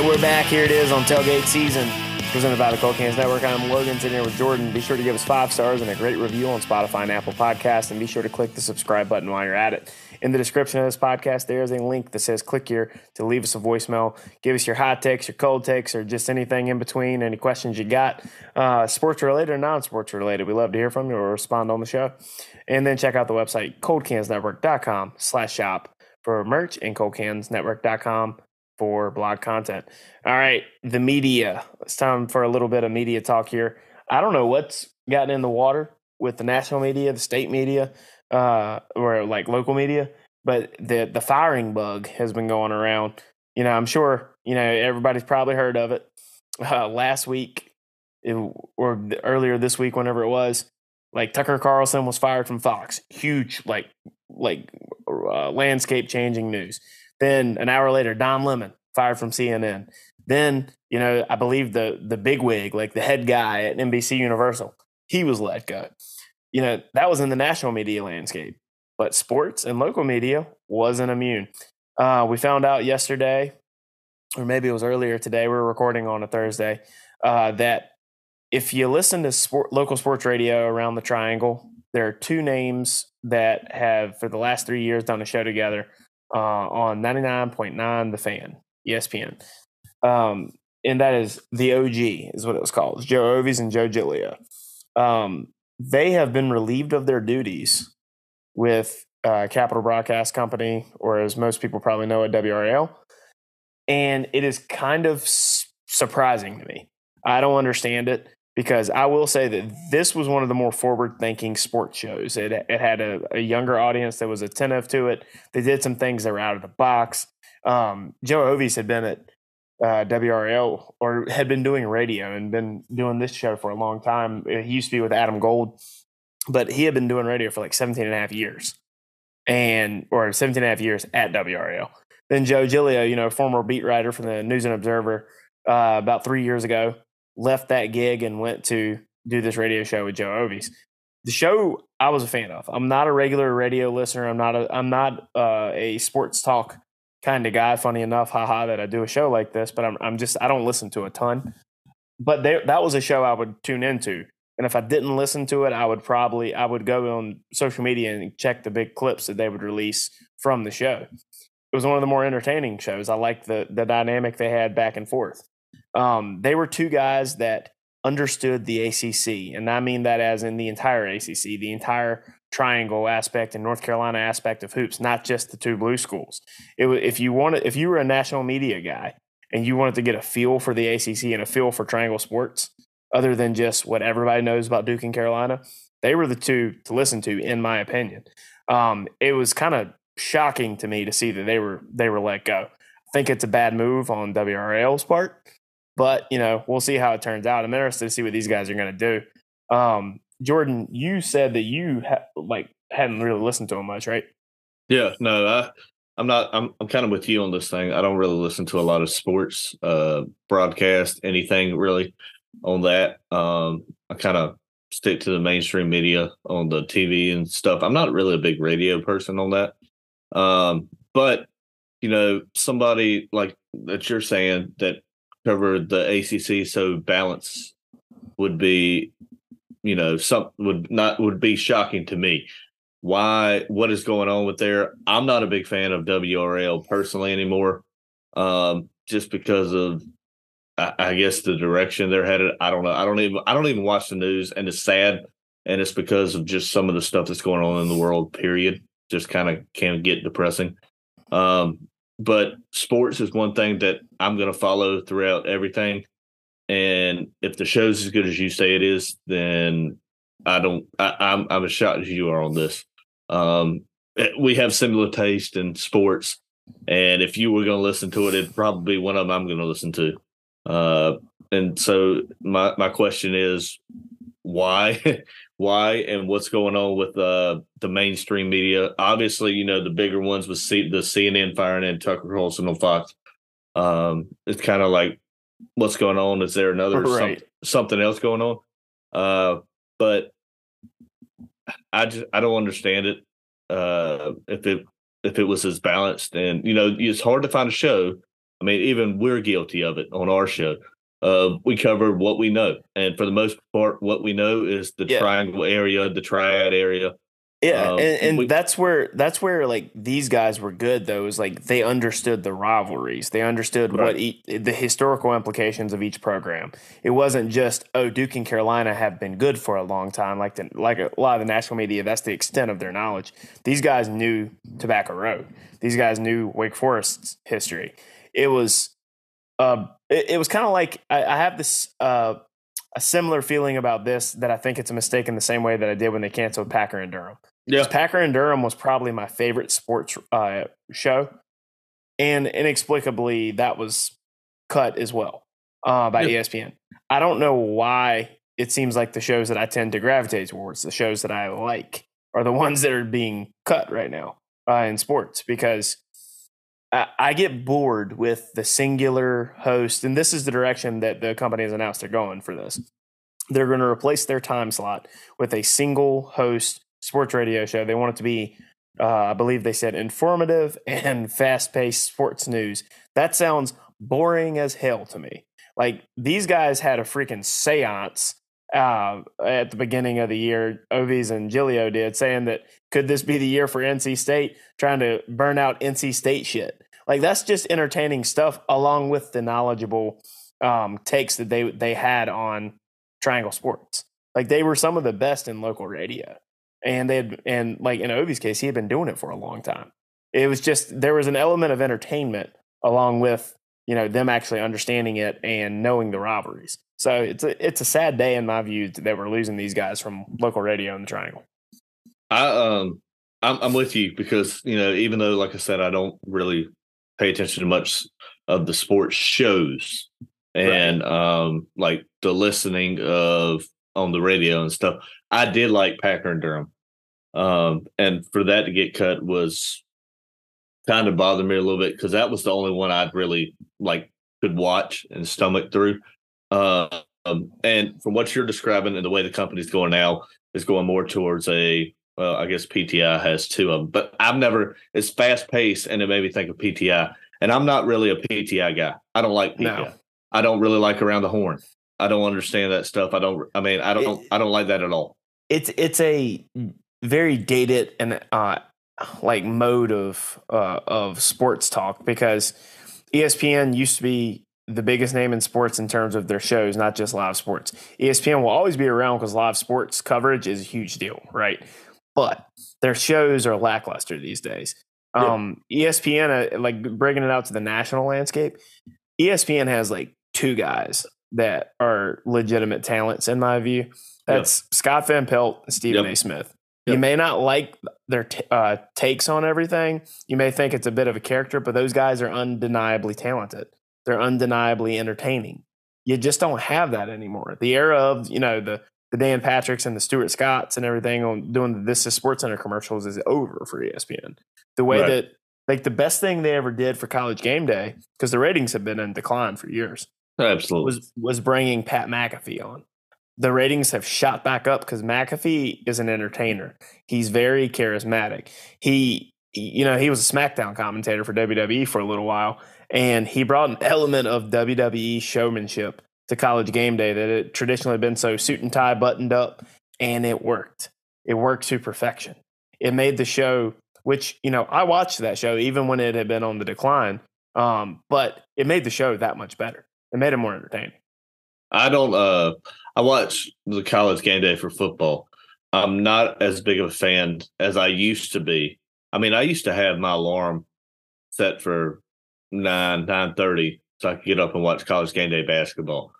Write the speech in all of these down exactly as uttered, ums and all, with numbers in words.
right, we're back. Here it is on Tailgate Season, presented by the Cold Cans Network. I'm Logan, sitting here with Jordan. Be sure to give us five stars and a great review on Spotify and Apple Podcasts, and be sure to click the subscribe button while you're at it. In the description of this podcast, there is a link that says click here to leave us a voicemail. Give us your hot takes, your cold takes, or just anything in between, any questions you got, uh, sports-related or non-sports related. We love to hear from you or respond on the show. And then check out the website, coldcansnetwork.com slash shop for merch and coldcansnetwork dot com for blog content. All right, the media. It's time for a little bit of media talk here. I don't know what's gotten in the water with the national media, the state media, uh or like local media, but the the firing bug has been going around. you know I'm sure you know everybody's probably heard of it. Uh, last week it, or earlier this week, whenever it was, like Tucker Carlson was fired from Fox. Huge like like uh, landscape changing news. Then an hour later, Don Lemon fired from C N N. Then you know I believe the the bigwig, like the head guy at N B C Universal, he was let go. You know, that was in the national media landscape, but sports and local media wasn't immune. Uh, we found out yesterday, or maybe it was earlier today, we were recording on a Thursday, uh, that if you listen to sport, local sports radio around the Triangle, there are two names that have, for the last three years, done a show together uh, on ninety-nine point nine the Fan E S P N. Um, and that is the O G, is what it was called, Joe Ovies and Joe Giglio. Um, They have been relieved of their duties with uh, Capital Broadcast Company, or as most people probably know it, W R A L. And it is kind of s- surprising to me. I don't understand it, because I will say that this was one of the more forward-thinking sports shows. It, it had a, a younger audience that was attentive to it. They did some things that were out of the box. Um, Joe Ovies had been at Uh, W R A L, or had been doing radio and been doing this show for a long time. He used to be with Adam Gold, but he had been doing radio for like seventeen and a half years, and or seventeen and a half years at W R A L. Then Joe Giglio, you know, former beat writer for the News and Observer, uh, about three years ago, left that gig and went to do this radio show with Joe Ovies. The show I was a fan of. I'm not a regular radio listener. I'm not a, I'm not uh, a sports talk kind of guy, funny enough, haha, that I do a show like this, but I'm I'm just, I don't listen to a ton. But they, that was a show I would tune into. And if I didn't listen to it, I would probably, I would go on social media and check the big clips that they would release from the show. It was one of the more entertaining shows. I liked the the dynamic they had back and forth. Um, they were two guys that understood the A C C, and I mean that as in the entire A C C, the entire Triangle aspect and North Carolina aspect of hoops, not just the two blue schools. It was, if you wanted, if you were a national media guy and you wanted to get a feel for the A C C and a feel for Triangle sports, other than just what everybody knows about Duke and Carolina, they were the two to listen to, in my opinion. Um, it was kind of shocking to me to see that they were they were let go. I think it's a bad move on W R A L's part, but you know, we'll see how it turns out. I'm interested to see what these guys are going to do. Um, Jordan, you said that you ha- like hadn't really listened to him much, right? Yeah, no, I, I'm not. I'm I'm kind of with you on this thing. I don't really listen to a lot of sports uh, broadcast, anything really on that. Um, I kind of stick to the mainstream media on the T V and stuff. I'm not really a big radio person on that. Um, but you know, somebody like that you're saying that covered the A C C so balanced would be, you know, some would not would be shocking to me. Why? What is going on with there? I'm not a big fan of W R A L personally anymore, um, just because of I, I guess the direction they're headed. I don't know. I don't even I don't even watch the news, and it's sad. And it's because of just some of the stuff that's going on in the world. Period. Just kind of can get depressing. Um, but sports is one thing that I'm going to follow throughout everything. And if the show's as good as you say it is, then I don't. I, I'm I'm as shocked as you are on this. Um, we have similar taste in sports, and if you were going to listen to it, it'd probably be one of them I'm going to listen to. Uh, and so my my question is, why, why, and what's going on with uh, the mainstream media? Obviously, you know the bigger ones with C- the C N N firing and Tucker Carlson on Fox. Um, it's kind of like, what's going on? Is there another right. some, something else going on? Uh, but I just I don't understand it. Uh, if it if it was as balanced, and you know, it's hard to find a show I mean, even we're guilty of it on our show. Uh, we cover what we know. And for the most part, what we know is the yeah. triangle area, the triad area. Yeah, um, and, and we, that's where that's where like these guys were good, though, is like they understood the rivalries. They understood right. what e- the historical implications of each program. It wasn't just, oh, Duke and Carolina have been good for a long time. Like the, like a lot of the national media, that's the extent of their knowledge. These guys knew Tobacco Road. These guys knew Wake Forest's history. It was uh, it, it was kind of like I, I have this uh, a similar feeling about this that I think it's a mistake in the same way that I did when they canceled Packer and Durham. Yeah. Packer and Durham was probably my favorite sports uh, show, and inexplicably that was cut as well uh, by yeah. E S P N. I don't know why it seems like the shows that I tend to gravitate towards, the shows that I like, are the ones that are being cut right now uh, in sports, because I, I get bored with the singular host, and this is the direction that the company has announced they're going for this. They're going to replace their time slot with a single host sports radio show. They want it to be, uh, I believe they said, informative and fast-paced sports news. That sounds boring as hell to me. Like, these guys had a freaking seance uh, at the beginning of the year, Ovies and Giglio did, saying that could this be the year for N C State, trying to burn out N C State shit. Like, that's just entertaining stuff along with the knowledgeable um, takes that they they had on Triangle Sports. Like, they were some of the best in local radio. And they had, and like in Ovi's case, he had been doing it for a long time. It was just, there was an element of entertainment along with, you know, them actually understanding it and knowing the rivalries. So it's a, it's a sad day in my view that we're losing these guys from local radio in the Triangle. I, um, I'm, I'm with you because, you know, even though, like I said, I don't really pay attention to much of the sports shows and right. um, like the listening of on the radio and stuff. I did like Packer and Durham. Um, and for that to get cut was kind of bothered me a little bit because that was the only one I'd really like could watch and stomach through. Uh, um, and from what you're describing and the way the company's going now is going more towards a, well, I guess P T I has two of them, but I've never, it's fast paced and it made me think of P T I. And I'm not really a P T I guy. I don't like P T I. No. I don't really like Around the Horn. I don't understand that stuff. I don't, I mean, I don't, it, I don't like that at all. It's it's a very dated and uh, like mode of uh, of sports talk because E S P N used to be the biggest name in sports in terms of their shows, not just live sports. E S P N will always be around because live sports coverage is a huge deal, right? But their shows are lackluster these days. Yeah. Um, E S P N, uh, like bringing it out to the national landscape, E S P N has like two guys that are legitimate talents in my view. That's yep. Scott Van Pelt and Stephen yep. A. Smith. Yep. You may not like their t- uh, takes on everything. You may think it's a bit of a character, but those guys are undeniably talented. They're undeniably entertaining. You just don't have that anymore. The era of, you know, the, the Dan Patricks and the Stuart Scotts and everything on doing the This Is SportsCenter commercials is over for E S P N. The way right. that, like, the best thing they ever did for College Game Day, because the ratings have been in decline for years, absolutely, was, was bringing Pat McAfee on. The ratings have shot back up because McAfee is an entertainer. He's very charismatic. He, you know, he was a SmackDown commentator for W W E for a little while, and he brought an element of W W E showmanship to College Game Day that it traditionally been so suit and tie buttoned up, and it worked. It worked to perfection. It made the show, which, you know, I watched that show even when it had been on the decline, um, but it made the show that much better. It made it more entertaining. I don't, uh, I watch the College Game Day for football. I'm not as big of a fan as I used to be. I mean, I used to have my alarm set for nine, nine thirty, so I could get up and watch College Game Day basketball.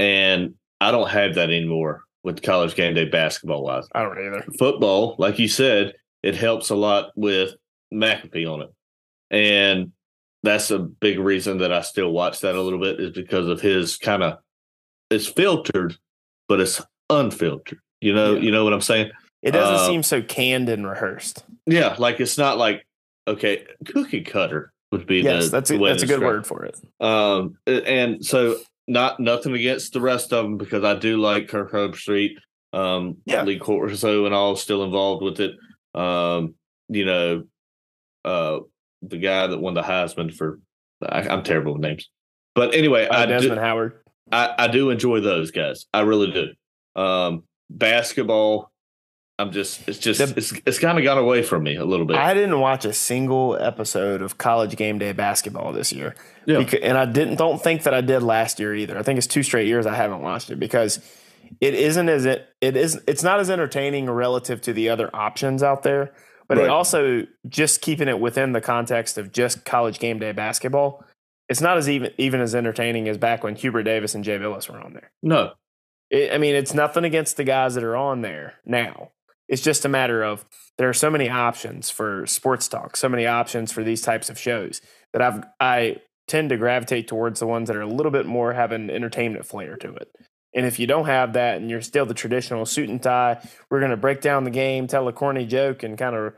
And I don't have that anymore with College Game Day basketball wise. I don't either. Football, like you said, it helps a lot with McAfee on it. And that's a big reason that I still watch that a little bit is because of his kind of, it's filtered, but it's unfiltered. You know, yeah. you know what I'm saying? It doesn't uh, seem so canned and rehearsed. Yeah, like it's not like, okay, cookie cutter would be yes, the, that's a, the way that's a good word for it. Um, and so not nothing against the rest of them because I do like Kirk Herbstreit, um, yeah. Lee Corso and all still involved with it. Um, you know, uh, the guy that won the Heisman for I, I'm terrible with names. But anyway, uh, I Desmond do, Howard. I, I do enjoy those guys. I really do. Um, basketball. I'm just, it's just, it's it's kind of gone away from me a little bit. I didn't watch a single episode of College Game Day basketball this year. Yeah. Because, and I didn't, don't think that I did last year either. I think it's two straight years I haven't watched it because it isn't as it, it is, it's not as entertaining relative to the other options out there, but right. It also just keeping it within the context of just College Game Day basketball. It's not as even, even as entertaining as back when Hubert Davis and Jay Bilas were on there. No, it, I mean, it's nothing against the guys that are on there now. It's just a matter of there are so many options for sports talk, so many options for these types of shows that I've, I tend to gravitate towards the ones that are a little bit more have an entertainment flair to it. And if you don't have that and you're still the traditional suit and tie, we're going to break down the game, tell a corny joke and kind of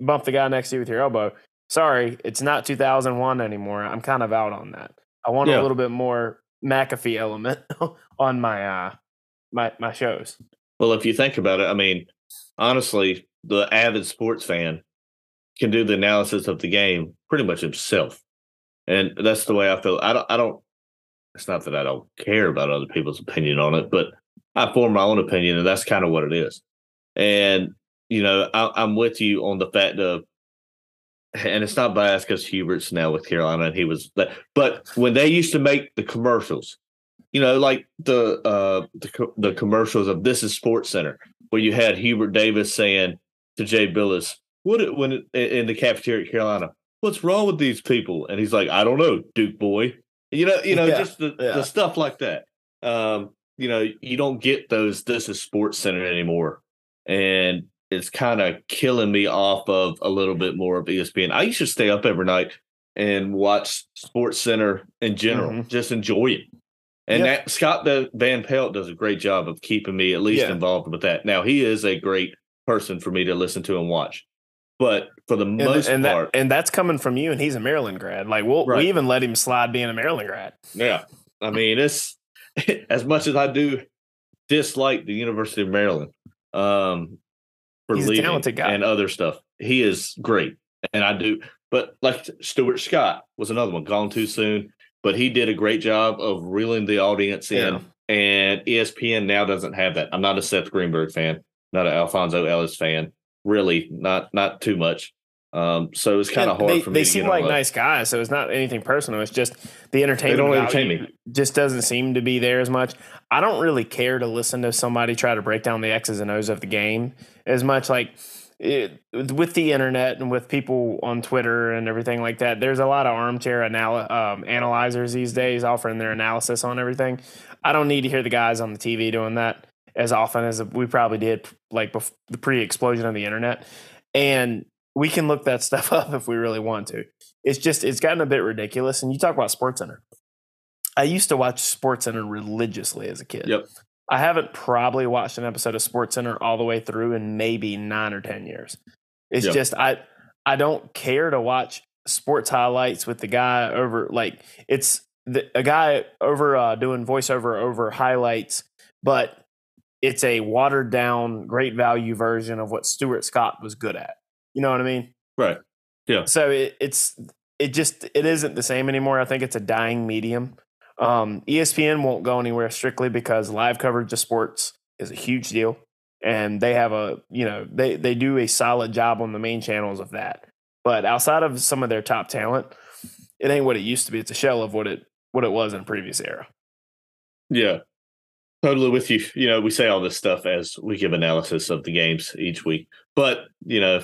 bump the guy next to you with your elbow. Sorry, it's not two thousand one anymore. I'm kind of out on that. I want yeah. a little bit more McAfee element on my, uh, my, my shows. Well, if you think about it, I mean, honestly, the avid sports fan can do the analysis of the game pretty much himself. And that's the way I feel. I don't, I don't, it's not that I don't care about other people's opinion on it, but I form my own opinion, and that's kind of what it is. And, you know, I, I'm with you on the fact of, and it's not biased because Hubert's now with Carolina and he was, but, but when they used to make the commercials, you know, like the uh, the, co- the commercials of This is SportsCenter, where you had Hubert Davis saying to Jay Bilas, "What it, when it, in the cafeteria at Carolina? What's wrong with these people?" And he's like, "I don't know, Duke boy." You know, you know, yeah, just the, yeah. the stuff like that. Um, you know, you don't get those This is SportsCenter anymore, and it's kind of killing me off of a little bit more of E S P N. I used to stay up every night and watch SportsCenter in general, mm-hmm. just enjoy it. And yep. that, Scott Van Pelt does a great job of keeping me at least yeah. involved with that. Now, he is a great person for me to listen to and watch. But for the and, most and part. That, and that's coming from you, and he's a Maryland grad. Like, we'll, right. we even let him slide being a Maryland grad. Yeah. I mean, it's as much as I do dislike the University of Maryland um, for he's leading a talented guy. And other stuff, he is great. And I do. But like Stuart Scott was another one, gone too soon. But he did a great job of reeling the audience in, yeah. and E S P N now doesn't have that. I'm not a Seth Greenberg fan, not an Alfonso Ellis fan, really, not not too much. Um, so it's kind of hard they, for me. They to seem get like on nice guys, so it's not anything personal. It's just the entertainment. They don't entertain me. Just doesn't seem to be there as much. I don't really care to listen to somebody try to break down the X's and O's of the game as much. Like it, with the internet and with people on Twitter and everything like that, there's a lot of armchair anal- um, analyzers these days offering their analysis on everything. I don't need to hear the guys on the T V doing that as often as we probably did like bef- the pre-explosion of the internet. And we can look that stuff up if we really want to. It's just, it's gotten a bit ridiculous. And you talk about SportsCenter. I used to watch SportsCenter religiously as a kid. Yep. I haven't probably watched an episode of SportsCenter all the way through in maybe nine or ten years. It's yeah. just I I don't care to watch sports highlights with the guy over like it's the, a guy over uh, doing voiceover over highlights, but it's a watered down great value version of what Stuart Scott was good at. You know what I mean? Right. Yeah. So it, it's it just it isn't the same anymore. I think it's a dying medium. Um, E S P N won't go anywhere strictly because live coverage of sports is a huge deal, and they have a you know they they do a solid job on the main channels of that. But outside of some of their top talent, it ain't what it used to be. It's a shell of what it what it was in a previous era. Yeah, totally with you. You know, we say all this stuff as we give analysis of the games each week, but you know.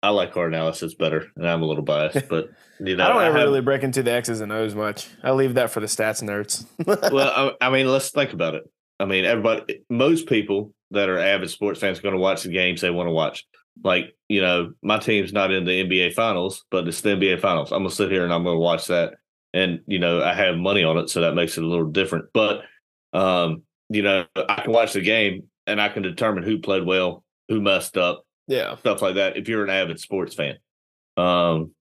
I like our analysis better, and I'm a little biased, but you know, I don't ever I have, really break into the X's and O's much. I leave that for the stats nerds. Well, I, I mean, let's think about it. I mean, everybody, most people that are avid sports fans are going to watch the games they want to watch. Like, you know, my team's not in the N B A Finals, but it's the N B A Finals. I'm going to sit here and I'm going to watch that, and you know, I have money on it, so that makes it a little different. But um, you know, I can watch the game and I can determine who played well, who messed up. Yeah, stuff like that. If you're an avid sports fan, um,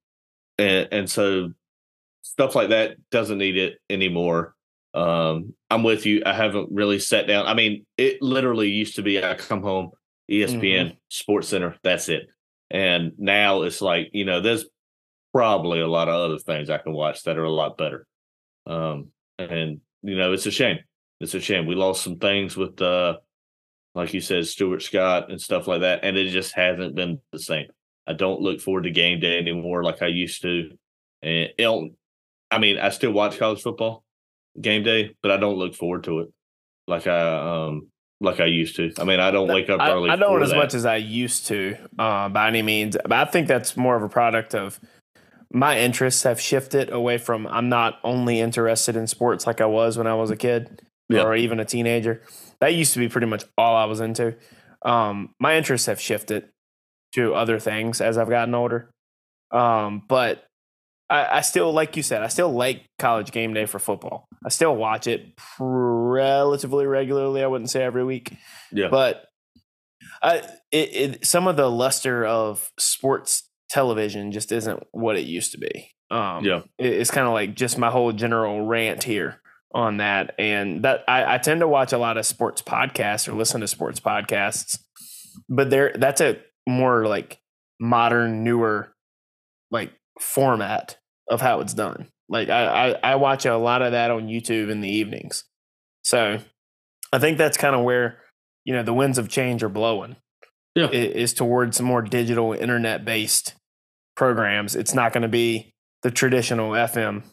and and so stuff like that doesn't need it anymore. Um, I'm with you. I haven't really sat down. I mean, it literally used to be I come home, E S P N, mm-hmm. SportsCenter, that's it. And now it's like you know, there's probably a lot of other things I can watch that are a lot better. Um, and, you know, it's a shame. It's a shame. We lost some things with, uh, like you said, Stuart Scott and stuff like that, and it just hasn't been the same. I don't look forward to game day anymore like I used to. And it'll, I mean, I still watch college football game day, but I don't look forward to it like I um, like I used to. I mean, I don't wake up early. I, I don't as that. much as I used to uh, by any means. But I think that's more of a product of my interests have shifted away from I'm not only interested in sports like I was when I was a kid yeah. or even a teenager. That used to be pretty much all I was into. Um, my interests have shifted to other things as I've gotten older. Um, but I, I still, like you said, I still like College Game Day for football. I still watch it relatively regularly. I wouldn't say every week. Yeah. But I, it, it, some of the luster of sports television just isn't what it used to be. Um, yeah. It, it's kind of like just my whole general rant here on that. And that I, I tend to watch a lot of sports podcasts or listen to sports podcasts, but there that's a more like modern, newer, like format of how it's done. Like I, I, I watch a lot of that on YouTube in the evenings. So I think that's kind of where, you know, the winds of change are blowing yeah. is towards more digital internet based programs. It's not going to be the traditional F M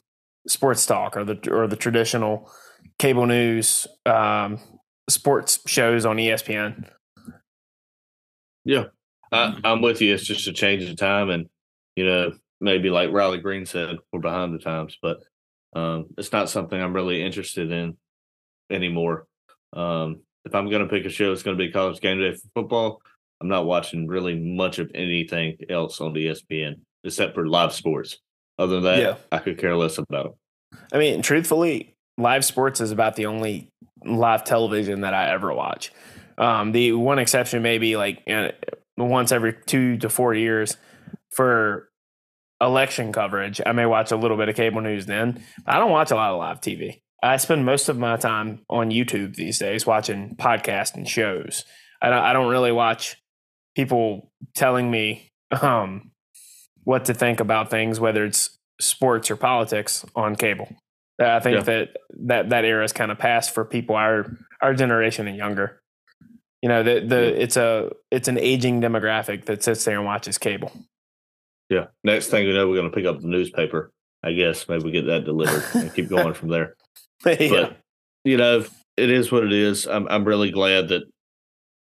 sports talk or the or the traditional cable news um sports shows on E S P N. Yeah, I, I'm with you. It's just a change of time, and you know, maybe like Riley Green said, we're behind the times, but um it's not something I'm really interested in anymore. Um if I'm going to pick a show, it's going to be College Game Day for football. I'm not watching really much of anything else on the E S P N except for live sports. Other than that, yeah. I could care less about it. I mean, truthfully, live sports is about the only live television that I ever watch. Um, the one exception may be like you know, once every two to four years for election coverage. I may watch a little bit of cable news then. I don't watch a lot of live T V. I spend most of my time on YouTube these days watching podcasts and shows. I don't, I don't really watch people telling me um, – what to think about things, whether it's sports or politics on cable. I think yeah. that, that that era is kind of past for people our our generation and younger. You know, the the yeah. it's a it's an aging demographic that sits there and watches cable. Yeah. Next thing we know, we're going to pick up the newspaper. I guess maybe we get that delivered and keep going from there. yeah. But you know, it is what it is. I'm I'm really glad that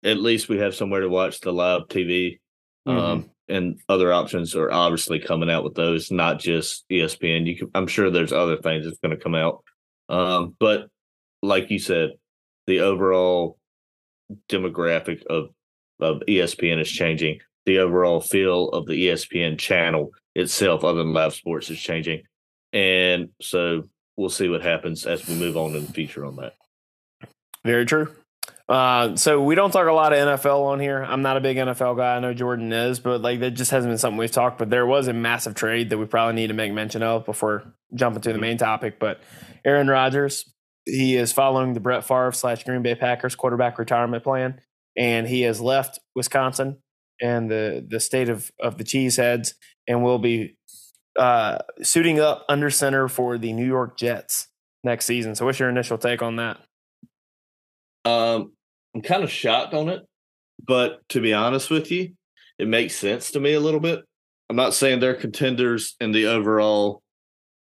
at least we have somewhere to watch the live T V. Mm-hmm. Um, and other options are obviously coming out with those, not just E S P N. You can, I'm sure there's other things that's going to come out. Um, but like you said, the overall demographic of, of E S P N is changing. The overall feel of the E S P N channel itself, other than live sports, is changing. And so we'll see what happens as we move on in the future on that. Very true. Uh, so we don't talk a lot of N F L on here. I'm not a big N F L guy. I know Jordan is, but like that just hasn't been something we've talked. But there was a massive trade that we probably need to make mention of before jumping to the main topic. But Aaron Rodgers, he is following the Brett Favre slash Green Bay Packers quarterback retirement plan, and he has left Wisconsin and the the state of of the Cheeseheads, and will be uh, suiting up under center for the New York Jets next season. So, what's your initial take on that? Um, I'm kind of shocked on it, but to be honest with you, it makes sense to me a little bit. I'm not saying they're contenders in the overall,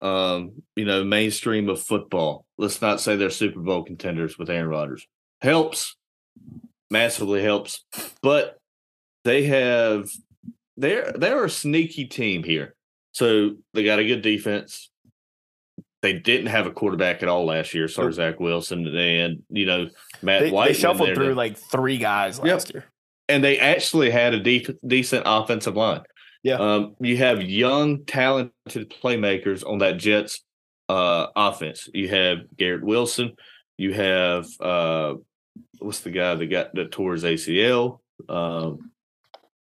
um, you know, mainstream of football. Let's not say they're Super Bowl contenders with Aaron Rodgers. Helps, massively helps, but they have they're they're a sneaky team here. So they got a good defense. They didn't have a quarterback at all last year, so Zach Wilson and, you know, Matt they, White. They shuffled through like three guys last yep. year. And they actually had a de- decent offensive line. Yeah. Um, you have young, talented playmakers on that Jets uh, offense. You have Garrett Wilson. You have uh, – what's the guy that got that tore his A C L? Um,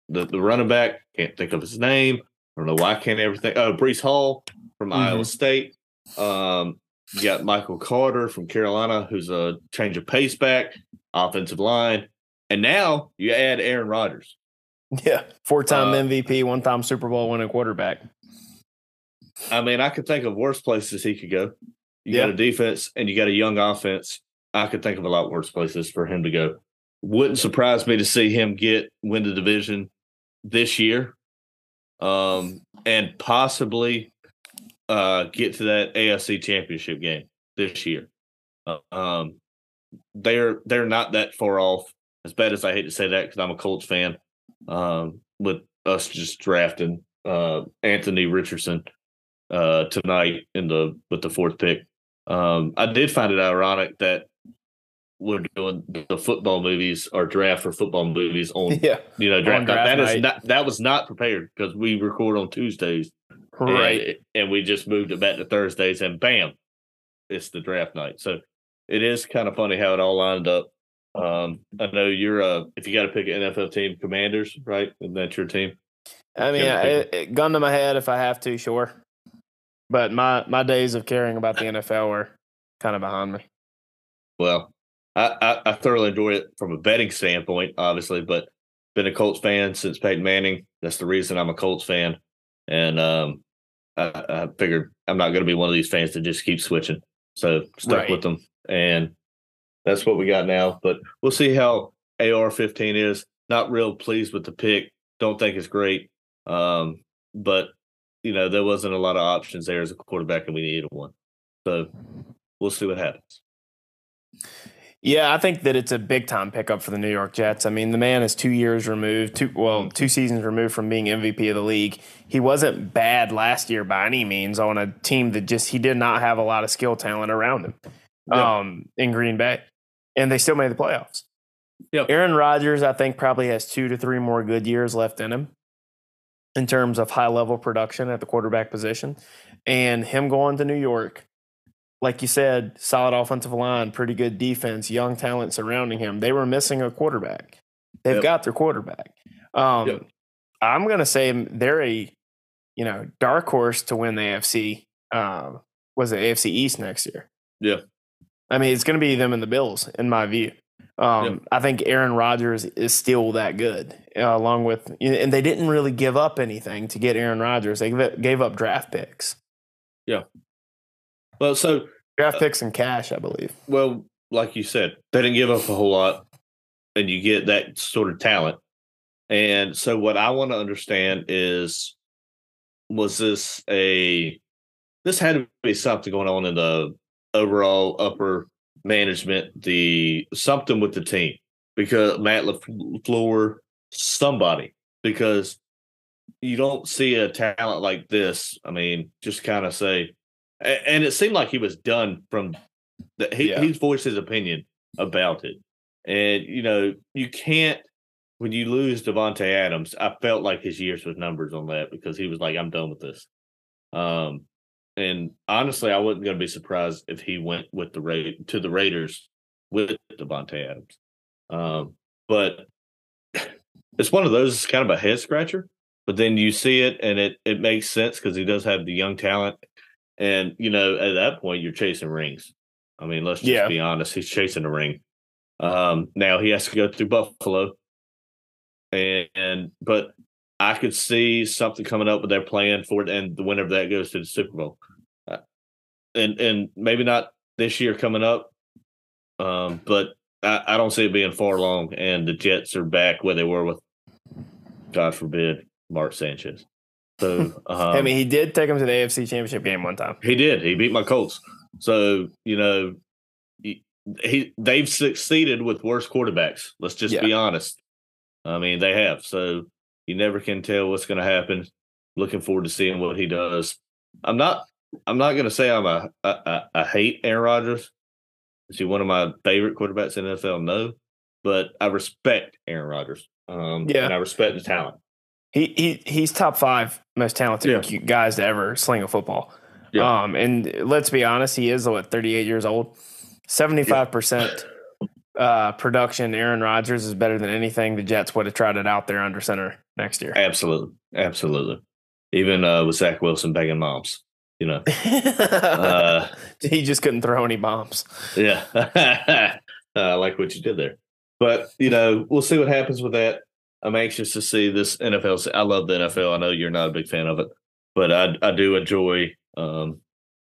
the, the running back. Can't think of his name. I don't know why I can't everything. Oh, Breece Hall from mm-hmm. Iowa State. Um, you got Michael Carter from Carolina, who's a change of pace back, offensive line, and now you add Aaron Rodgers. Yeah, four-time uh, M V P, one-time Super Bowl winning quarterback. I mean, I could think of worse places he could go. You yeah. got a defense and you got a young offense. I could think of a lot worse places for him to go. Wouldn't surprise me to see him get win the division this year, um, and possibly uh, get to that A F C Championship game this year. Uh, um, they're they're not that far off. As bad as I hate to say that, because I'm a Colts fan, um, with us just drafting uh, Anthony Richardson uh, tonight in the with the fourth pick. Um, I did find it ironic that we're doing the football movies or draft for football movies on, yeah. you know, draft, draft that night. Is not, that was not prepared because we record on Tuesdays, right? And, and we just moved it back to Thursdays, and bam, it's the draft night. So it is kind of funny how it all lined up. Um, I know you're uh, if you got to pick an N F L team, Commanders, right? Isn't that your team? I mean, I, it, gun to my head, if I have to, sure. But my, my days of caring about the N F L were kind of behind me. Well, I, I, I thoroughly enjoy it from a betting standpoint, obviously, but been a Colts fan since Peyton Manning. That's the reason I'm a Colts fan. And um, I, I figured I'm not going to be one of these fans that just keep switching. So stuck right. with them. And that's what we got now. But we'll see how A R fifteen is. Not real pleased with the pick. Don't think it's great. Um, but... you know, there wasn't a lot of options there as a quarterback, and we needed one. So we'll see what happens. Yeah, I think that it's a big-time pickup for the New York Jets. I mean, the man is two years removed, two well, two seasons removed from being M V P of the league. He wasn't bad last year by any means on a team that just he did not have a lot of skill talent around him yeah. um, in Green Bay, and they still made the playoffs. Yep. Aaron Rodgers, I think, probably has two to three more good years left in him in terms of high-level production at the quarterback position. And him going to New York, like you said, solid offensive line, pretty good defense, young talent surrounding him. They were missing a quarterback. They've yep. got their quarterback. Um, yep. I'm going to say they're a, you know, dark horse to win the A F C. Uh, was it A F C East next year? Yeah. I mean, it's going to be them and the Bills, in my view. Um, yep. I think Aaron Rodgers is still that good, uh, along with, and they didn't really give up anything to get Aaron Rodgers. They gave up draft picks. Yeah. Well, so draft picks and cash, I believe. Well, like you said, they didn't give up a whole lot, and you get that sort of talent. And so, what I want to understand is, was this a? This had to be something going on in the overall upper management, the something with the team, because Matt LaFleur, somebody, because you don't see a talent like this. I mean, just kind of say, and it seemed like he was done from the, he, yeah. he's voiced his opinion about it. And, you know, you can't, when you lose Devontae Adams, I felt like his years with numbers on that, because he was like, I'm done with this. Um, And honestly, I wasn't going to be surprised if he went with the Ra- to the Raiders with Devontae Adams. Um, but it's one of those, it's kind of a head scratcher. But then you see it, and it it makes sense because he does have the young talent. And you know, at that point, you're chasing rings. I mean, let's just yeah. be honest, he's chasing a ring. Um, now he has to go through Buffalo, and, and but. I could see something coming up with their plan for it, and whenever that goes to the Super Bowl, uh, and and maybe not this year coming up, um, but I, I don't see it being far long. And the Jets are back where they were with, God forbid, Mark Sanchez. So um, I mean, he did take them to the A F C Championship game one time. He did. He beat my Colts. So you know, he, he they've succeeded with worse quarterbacks. Let's just yeah. be honest. I mean, they have so. You never can tell what's going to happen. Looking forward to seeing what he does. I'm not. I'm not going to say I'm a. I, I, I hate Aaron Rodgers. Is he one of my favorite quarterbacks in the N F L? No, but I respect Aaron Rodgers. Um, yeah, and I respect his talent. He he he's top five most talented yeah. guys to ever sling a football. Yeah. Um, and let's be honest, he is what thirty-eight years old. Seventy-five yeah. percent. Uh, production, Aaron Rodgers is better than anything the Jets would have tried it out there under center next year. Absolutely. Absolutely. Even uh, with Zach Wilson begging moms, you know. uh, he just couldn't throw any bombs. Yeah. I like what you did there. But, you know, we'll see what happens with that. I'm anxious to see this N F L. I love the N F L. I know you're not a big fan of it. but I I do enjoy um,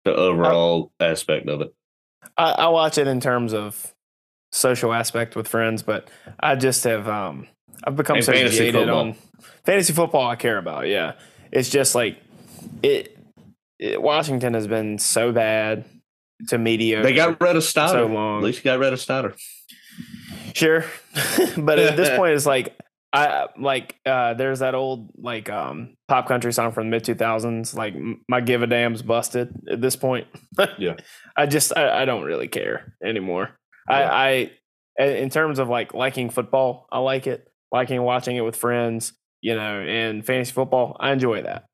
the overall I, aspect of it. I, I watch it in terms of social aspect with friends, but I just have um, I've become and so jaded on fantasy football. I care about, yeah. It's just like it, it. Washington has been so bad to mediocre. They got rid of Stoddard. So long. At least got rid of Stoddard. Sure, but at this point, it's like I like. Uh, there's that old like um, pop country song from the mid two thousands. Like my give a damn's busted at this point. Yeah, I just I, I don't really care anymore. Yeah. I, I in terms of like liking football, I like it. Liking watching it with friends, you know, and fantasy football, I enjoy that.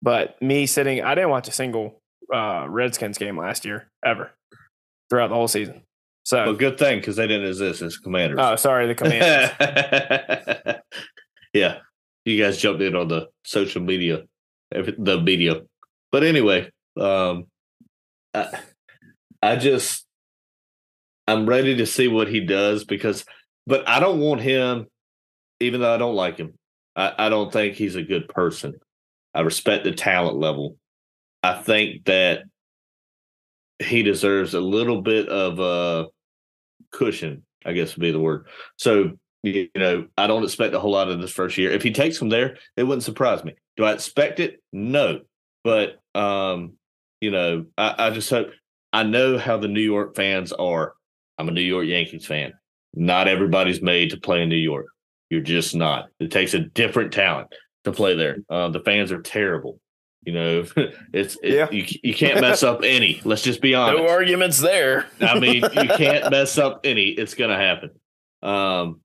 But me sitting, I didn't watch a single uh, Redskins game last year ever throughout the whole season. So, well, good thing, because they didn't exist as Commanders. Oh, sorry, the Commanders. Yeah, you guys jumped in on the social media, the media. But anyway, um, I, I just, I'm ready to see what he does because, but I don't want him, even though I don't like him, I, I don't think he's a good person. I respect the talent level. I think that he deserves a little bit of a cushion, I guess would be the word. So, you know, I don't expect a whole lot of this first year. If he takes them there, it wouldn't surprise me. Do I expect it? No. But, um, you know, I, I just hope – I know how the New York fans are. I'm a New York Yankees fan. Not everybody's made to play in New York. You're just not. It takes a different talent to play there. Uh, the fans are terrible. You know, it's it, yeah. you you can't mess up any. Let's just be honest. No arguments there. I mean, you can't mess up any. It's going to happen. Um,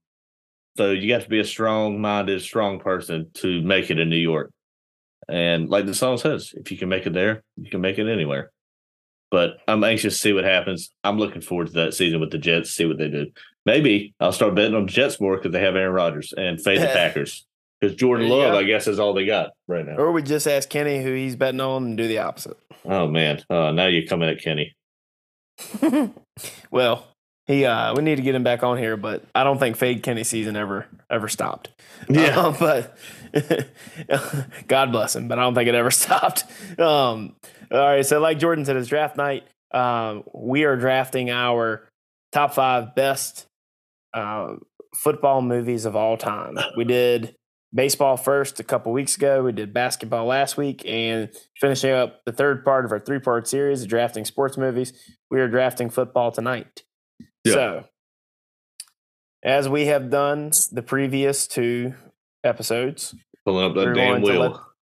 so you got to be a strong-minded, strong person to make it in New York. And like the song says, if you can make it there, you can make it anywhere. But I'm anxious to see what happens. I'm looking forward to that season with the Jets, see what they do. Maybe I'll start betting on the Jets more because they have Aaron Rodgers and fade the Packers. Because Jordan Love, go. I guess, is all they got right now. Or we just ask Kenny who he's betting on and do the opposite. Oh, man. Uh, now you're coming at Kenny. Well, he uh, we need to get him back on here, but I don't think fade Kenny season ever ever stopped. Yeah. Um, but God bless him, but I don't think it ever stopped. Um, all right, so like Jordan said, it's draft night. Uh, we are drafting our top five best uh, football movies of all time. We did baseball first a couple weeks ago. We did basketball last week, and finishing up the third part of our three-part series of drafting sports movies, we are drafting football tonight. Yeah. So, as we have done the previous two episodes, pulling up that damn wheel. Let,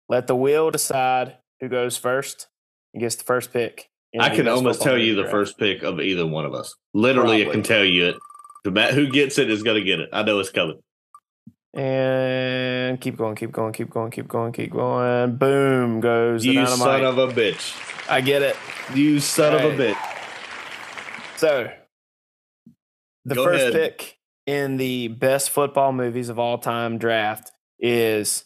let the wheel decide who goes first and gets the first pick. I can almost tell you the first pick of either one of us. Literally, Probably. I can tell you it. The bat who gets it is going to get it. I know it's coming. And keep going, keep going, keep going, keep going, keep going. Boom goes the dynamite. You son of a bitch. I get it. You son right. of a bitch. So, the Go first ahead. pick in the best football movies of all time draft is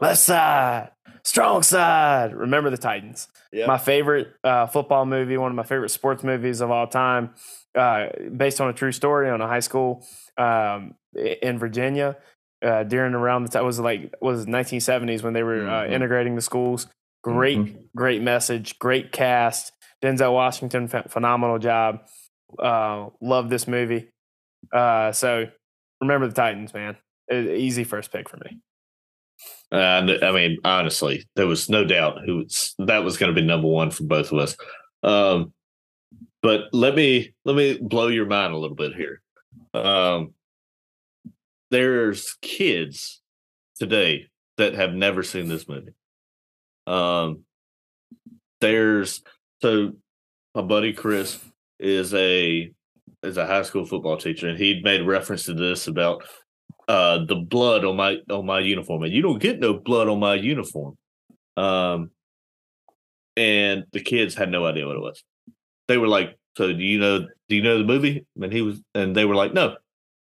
Left Side, Strong Side, Remember the Titans. Yep. My favorite uh, football movie, one of my favorite sports movies of all time, uh, based on a true story on a high school um, in Virginia. Uh, during around the time was like was nineteen seventies when they were uh, mm-hmm. integrating the schools. Great, mm-hmm. great message, great cast. Denzel Washington, ph- phenomenal job. Uh, love this movie. Uh, so Remember the Titans, man. It, easy first pick for me. Uh, I mean, honestly, there was no doubt who that was going to be number one for both of us. Um, but let me let me blow your mind a little bit here. Um, There's kids today that have never seen this movie. Um, there's so my buddy Chris is a is a high school football teacher, and he made reference to this about uh, the blood on my on my uniform, and you don't get no blood on my uniform. Um, and the kids had no idea what it was. They were like, "So do you know? Do you know the movie?" And he was, and they were like, "No.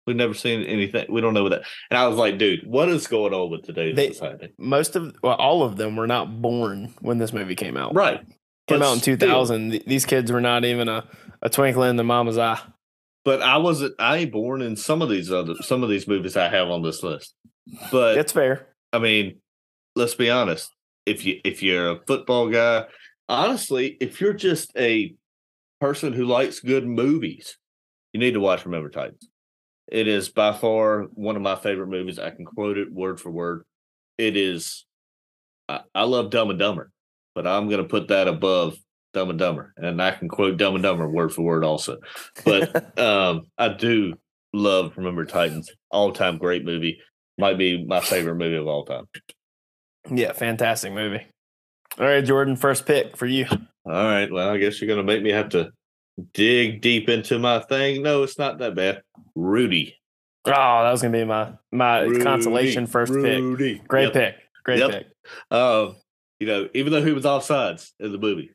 We've never seen anything. We don't know what that." And I was like, dude, what is going on with today's they, society? Most of, well, all of them were not born when this movie came out. Right. Came but out in two thousand. Still, these kids were not even a, a twinkle in their mama's eye. But I wasn't, I ain't born in some of these other, some of these movies I have on this list. But that's fair. I mean, let's be honest. if you if you're a football guy, honestly, if you're just a person who likes good movies, you need to watch Remember the Titans. It is by far one of my favorite movies. I can quote it word for word. It is. I, I love Dumb and Dumber, but I'm going to put that above Dumb and Dumber, and I can quote Dumb and Dumber word for word also. But um, I do love Remember the Titans. All time great movie. Might be my favorite movie of all time. Yeah, fantastic movie. All right, Jordan, first pick for you. All right, well, I guess you're going to make me have to dig deep into my thing. No, it's not that bad. Rudy. Oh, that was going to be my my Rudy, consolation first Rudy. pick. Great yep. pick. Great yep. pick. Uh, you know, even though he was offsides in the movie,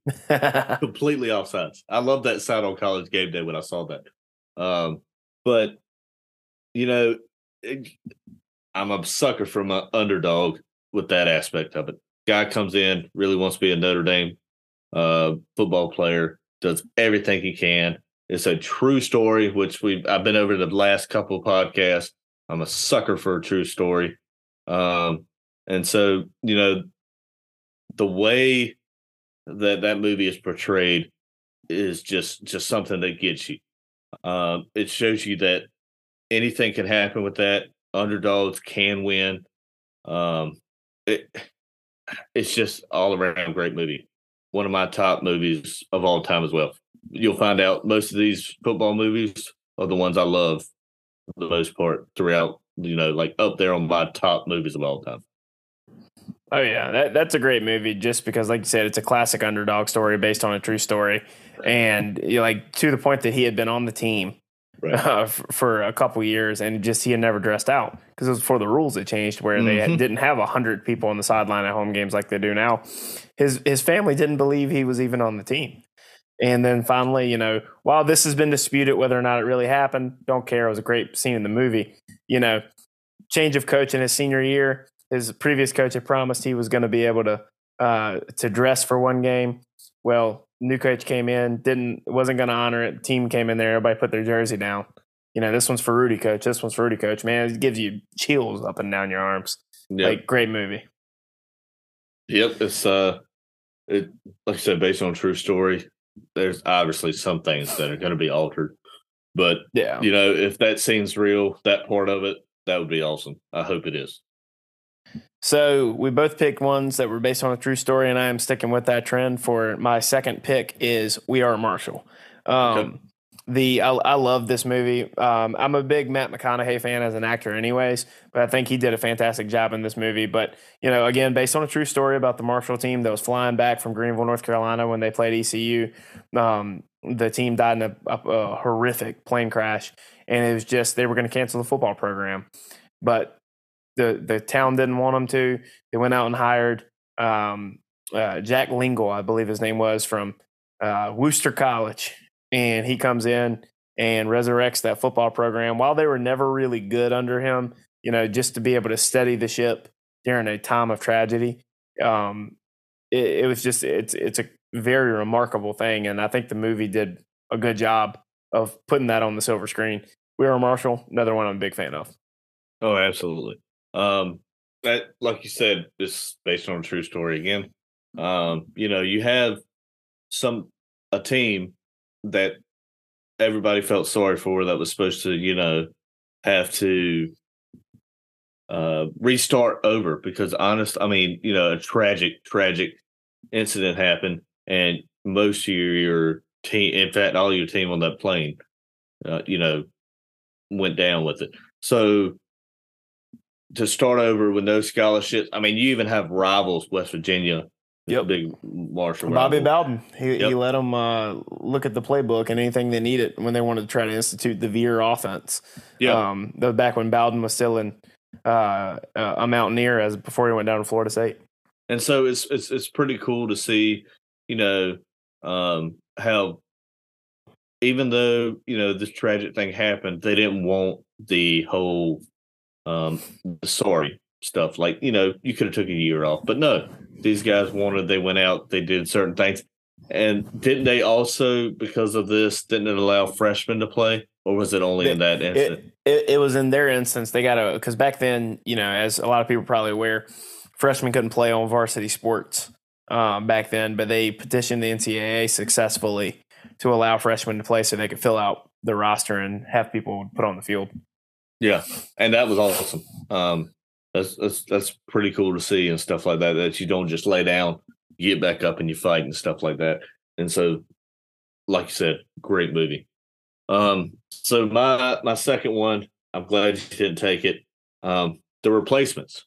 completely offsides. I love that side on College Game Day when I saw that. Um, but, you know, it, I'm a sucker for my underdog with that aspect of it. Guy comes in, really wants to be a Notre Dame uh, football player, does everything he can. It's a true story, which we've I've been over the last couple of podcasts. I'm a sucker for a true story. Um, and so, you know, the way that that movie is portrayed is just, just something that gets you. Um, it shows you that anything can happen with that. Underdogs can win. Um, it, it's just all around great movie. One of my top movies of all time as well. You'll find out most of these football movies are the ones I love for the most part throughout, you know, like up there on my top movies of all time. Oh, yeah, that that's a great movie just because, like you said, it's a classic underdog story based on a true story. And you like to the point that he had been on the team right. uh, f- for a couple years and just he had never dressed out because it was before the rules had changed where mm-hmm. they had, didn't have one hundred people on the sideline at home games like they do now. His his family didn't believe he was even on the team. And then finally, you know, while this has been disputed whether or not it really happened, don't care. It was a great scene in the movie. You know, change of coach in his senior year. His previous coach had promised he was going to be able to uh, to dress for one game. Well, new coach came in, didn't wasn't going to honor it. Team came in there, everybody put their jersey down. You know, this one's for Rudy, coach. This one's for Rudy, coach. Man, it gives you chills up and down your arms. Yep. Like great movie. Yep, it's uh, it like I said, based on a true story. There's obviously some things that are going to be altered, but yeah, you know, if that seems real, that part of it, that would be awesome. I hope it is. So we both picked ones that were based on a true story, and I am sticking with that trend for my second pick is We Are Marshall. Um, okay. The I, I love this movie. Um, I'm a big Matt McConaughey fan as an actor anyways, but I think he did a fantastic job in this movie. But, you know, again, based on a true story about the Marshall team that was flying back from Greenville, North Carolina when they played E C U. Um, the team died in a, a, a horrific plane crash, and it was just they were going to cancel the football program. But the, the town didn't want them to. They went out and hired um, uh, Jack Lingle, I believe his name was, from uh, Wooster College. And he comes in and resurrects that football program. While they were never really good under him, you know, just to be able to steady the ship during a time of tragedy, um, it, it was just it's it's a very remarkable thing. And I think the movie did a good job of putting that on the silver screen. We Are Marshall, another one I'm a big fan of. Oh, absolutely. Um, that, like you said, it's based on a true story again. Um, you know, you have some a team that everybody felt sorry for that was supposed to, you know, have to uh, restart over because honest, I mean, you know, a tragic, tragic incident happened and most of your, your team, in fact, all your team on that plane, uh, you know, went down with it. So to start over with no scholarships, I mean, you even have rivals, West Virginia, Yep, big Marshall. Bobby Bowden. He yep. he let them uh, look at the playbook and anything they needed when they wanted to try to institute the Veer offense. Yeah, um, that was back when Bowden was still in uh, a Mountaineer as before he went down to Florida State. And so it's it's it's pretty cool to see, you know, um, how even though you know this tragic thing happened, they didn't want the whole um, sorry stuff. Like you know, you could have took a year off, but no. These guys wanted, they went out, they did certain things. And didn't they also, because of this, didn't it allow freshmen to play? Or was it only it, in that instance? It, it, it was in their instance. They got to, because back then, you know, as a lot of people are probably aware, freshmen couldn't play on varsity sports um, back then, but they petitioned the N C double A successfully to allow freshmen to play so they could fill out the roster and have people put on the field. Yeah, and that was awesome. Um, that's, that's that's pretty cool to see and stuff like that, that you don't just lay down, you get back up and you fight and stuff like that. And so, like you said, great movie. Um, so my my second one, I'm glad you didn't take it. Um, the Replacements.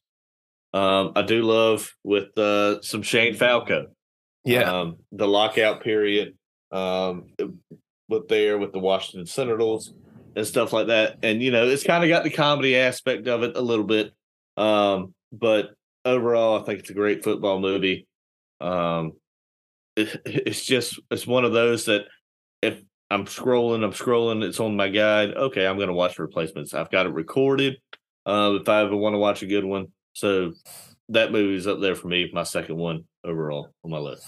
Um, I do love with uh, some Shane Falco. Yeah. Um, the lockout period um, with there with the Washington Senators and stuff like that. And, you know, it's kind of got the comedy aspect of it a little bit. Um, but overall, I think it's a great football movie. Um, it, it's just it's one of those that if I'm scrolling, I'm scrolling, it's on my guide. Okay, I'm going to watch Replacements. I've got it recorded uh, if I ever want to watch a good one. So that movie is up there for me, my second one overall on my list.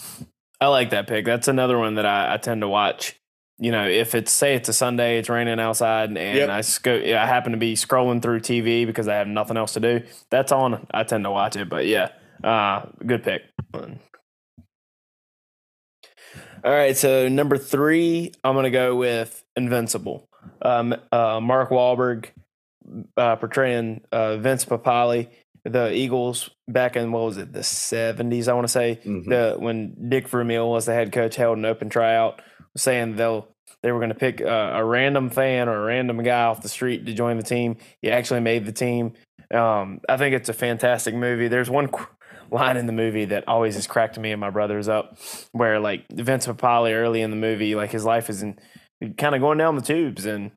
I like that pick. That's another one that I, I tend to watch. You know, if it's, say it's a Sunday, it's raining outside, and yep. I sco- I happen to be scrolling through T V because I have nothing else to do, that's on. I tend to watch it, but yeah, uh, good pick. All right, so number three, I'm going to go with Invincible. Um, uh, Mark Wahlberg uh, portraying uh, Vince Papale. The Eagles back in, what was it, the seventies, I want to say, mm-hmm. the, when Dick Vermeil was the head coach, held an open tryout, saying they'll they were going to pick uh, a random fan or a random guy off the street to join the team. He actually made the team. Um, I think it's a fantastic movie. There's one qu- line in the movie that always has cracked me and my brothers up, where, like, Vince Papale early in the movie, like, his life is in, kind of going down the tubes, and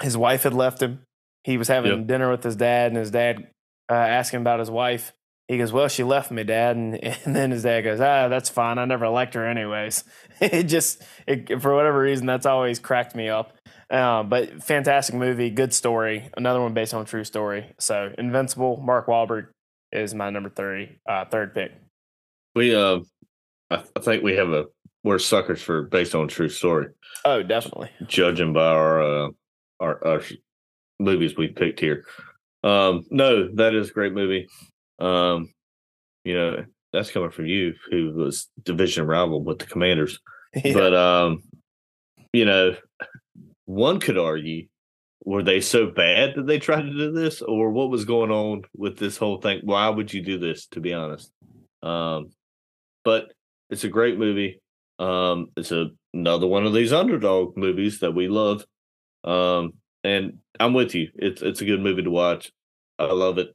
his wife had left him. He was having yep. dinner with his dad, and his dad Uh, asking about his wife. He goes, "Well, she left me, Dad." And, and then his dad goes, "Ah, that's fine. I never liked her anyways." It just, it, for whatever reason, that's always cracked me up. Uh, but fantastic movie, good story. Another one based on a true story. So Invincible, Mark Wahlberg is my number three, uh, third pick. We, uh, I, I think we have a, we're suckers for based on a true story. Oh, definitely. Judging by our, uh, our, our movies we picked here. Um, no, that is a great movie. Um, you know, that's coming from you, who was division rival with the Commanders. Yeah. But, um, you know, one could argue, were they so bad that they tried to do this? Or what was going on with this whole thing? Why would you do this, to be honest? Um, but it's a great movie. Um, it's a, another one of these underdog movies that we love. Um, and I'm with you. It's it's a good movie to watch. I love it.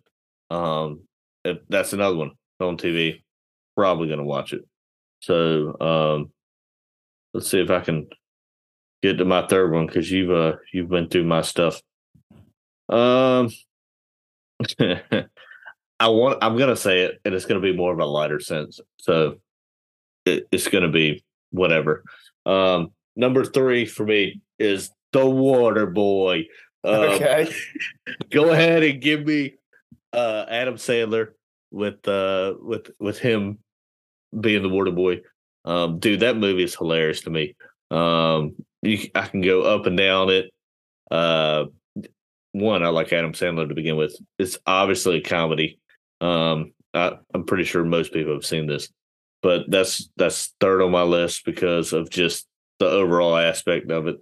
Um, if that's another one on T V, probably going to watch it. So um, let's see if I can get to my third one, because you've uh, you've been through my stuff. Um, I want. I'm going to say it, and it's going to be more of a lighter sense. So it, it's going to be whatever. Um, number three for me is The Water Boy. Um, okay. Go ahead and give me uh, Adam Sandler with uh, with with him being the water boy. Um, dude, that movie is hilarious to me. Um, you, I can go up and down it. Uh, one, I like Adam Sandler to begin with. It's obviously a comedy. Um, I, I'm pretty sure most people have seen this, but that's that's third on my list because of just the overall aspect of it.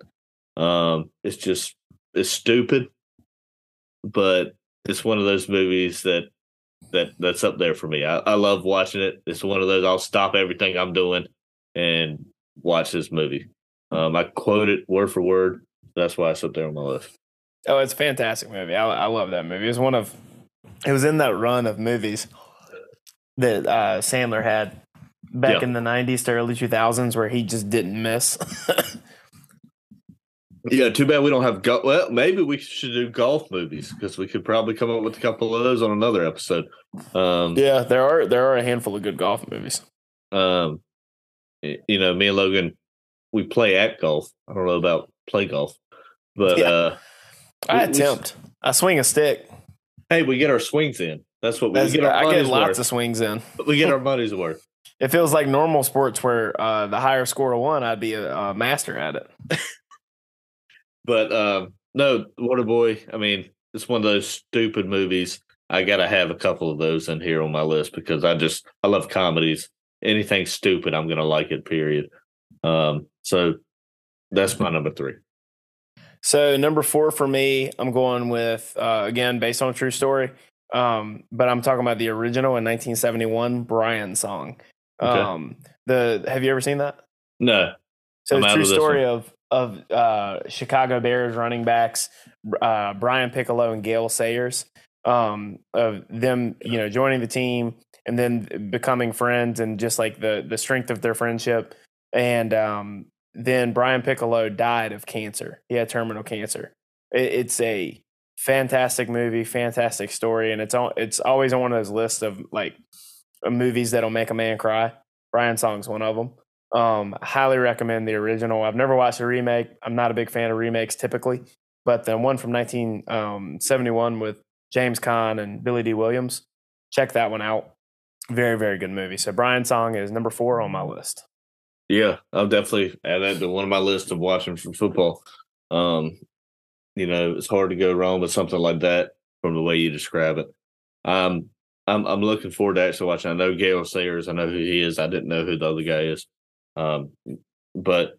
Um, it's just. It's stupid, but it's one of those movies that that that's up there for me. I, I love watching it. It's one of those I'll stop everything I'm doing and watch this movie. Um, I quote it word for word. That's why it's up there on my list. Oh, it's a fantastic movie. I, I love that movie. It's one of it was in that run of movies that uh, Sandler had back yeah. in the nineties to early two thousands where he just didn't miss. Yeah, too bad we don't have go- – well, maybe we should do golf movies because we could probably come up with a couple of those on another episode. Um, yeah, there are there are a handful of good golf movies. Um, you know, me and Logan, we play at golf. I don't know about play golf. But yeah. uh, we, I attempt. We, I swing a stick. Hey, we get our swings in. That's what we That's, get. Our I get lots worth. of swings in. But we get our money's worth. It feels like normal sports where uh, the higher score of one, I'd be a, a master at it. But um, no, Waterboy. I mean, it's one of those stupid movies. I got to have a couple of those in here on my list because I just, I love comedies. Anything stupid, I'm going to like it, period. Um, so that's my number three. So number four for me, I'm going with, uh, again, based on a true story, um, but I'm talking about the original in nineteen seventy-one Brian song. Okay. Um, the have you ever seen that? No. So I'm true story one. of of uh, Chicago Bears running backs, uh, Brian Piccolo and Gale Sayers, um, of them, you know, joining the team and then becoming friends and just like the the strength of their friendship. And um, then Brian Piccolo died of cancer. He had terminal cancer. It, it's a fantastic movie, fantastic story, and it's all, it's always on one of those lists of like movies that'll make a man cry. Brian song's one of them. Um, highly recommend the original. I've never watched a remake. I'm not a big fan of remakes typically, but the one from nineteen seventy-one with James Caan and Billy Dee Williams, check that one out. Very, very good movie. So Brian song is number four on my list. Yeah, I'll definitely add that to one of my lists of watching from football. Um, you know, it's hard to go wrong with something like that from the way you describe it. Um, I'm I'm looking forward to actually watching. I know Gale Sayers. I know who he is. I didn't know who the other guy is. Um, but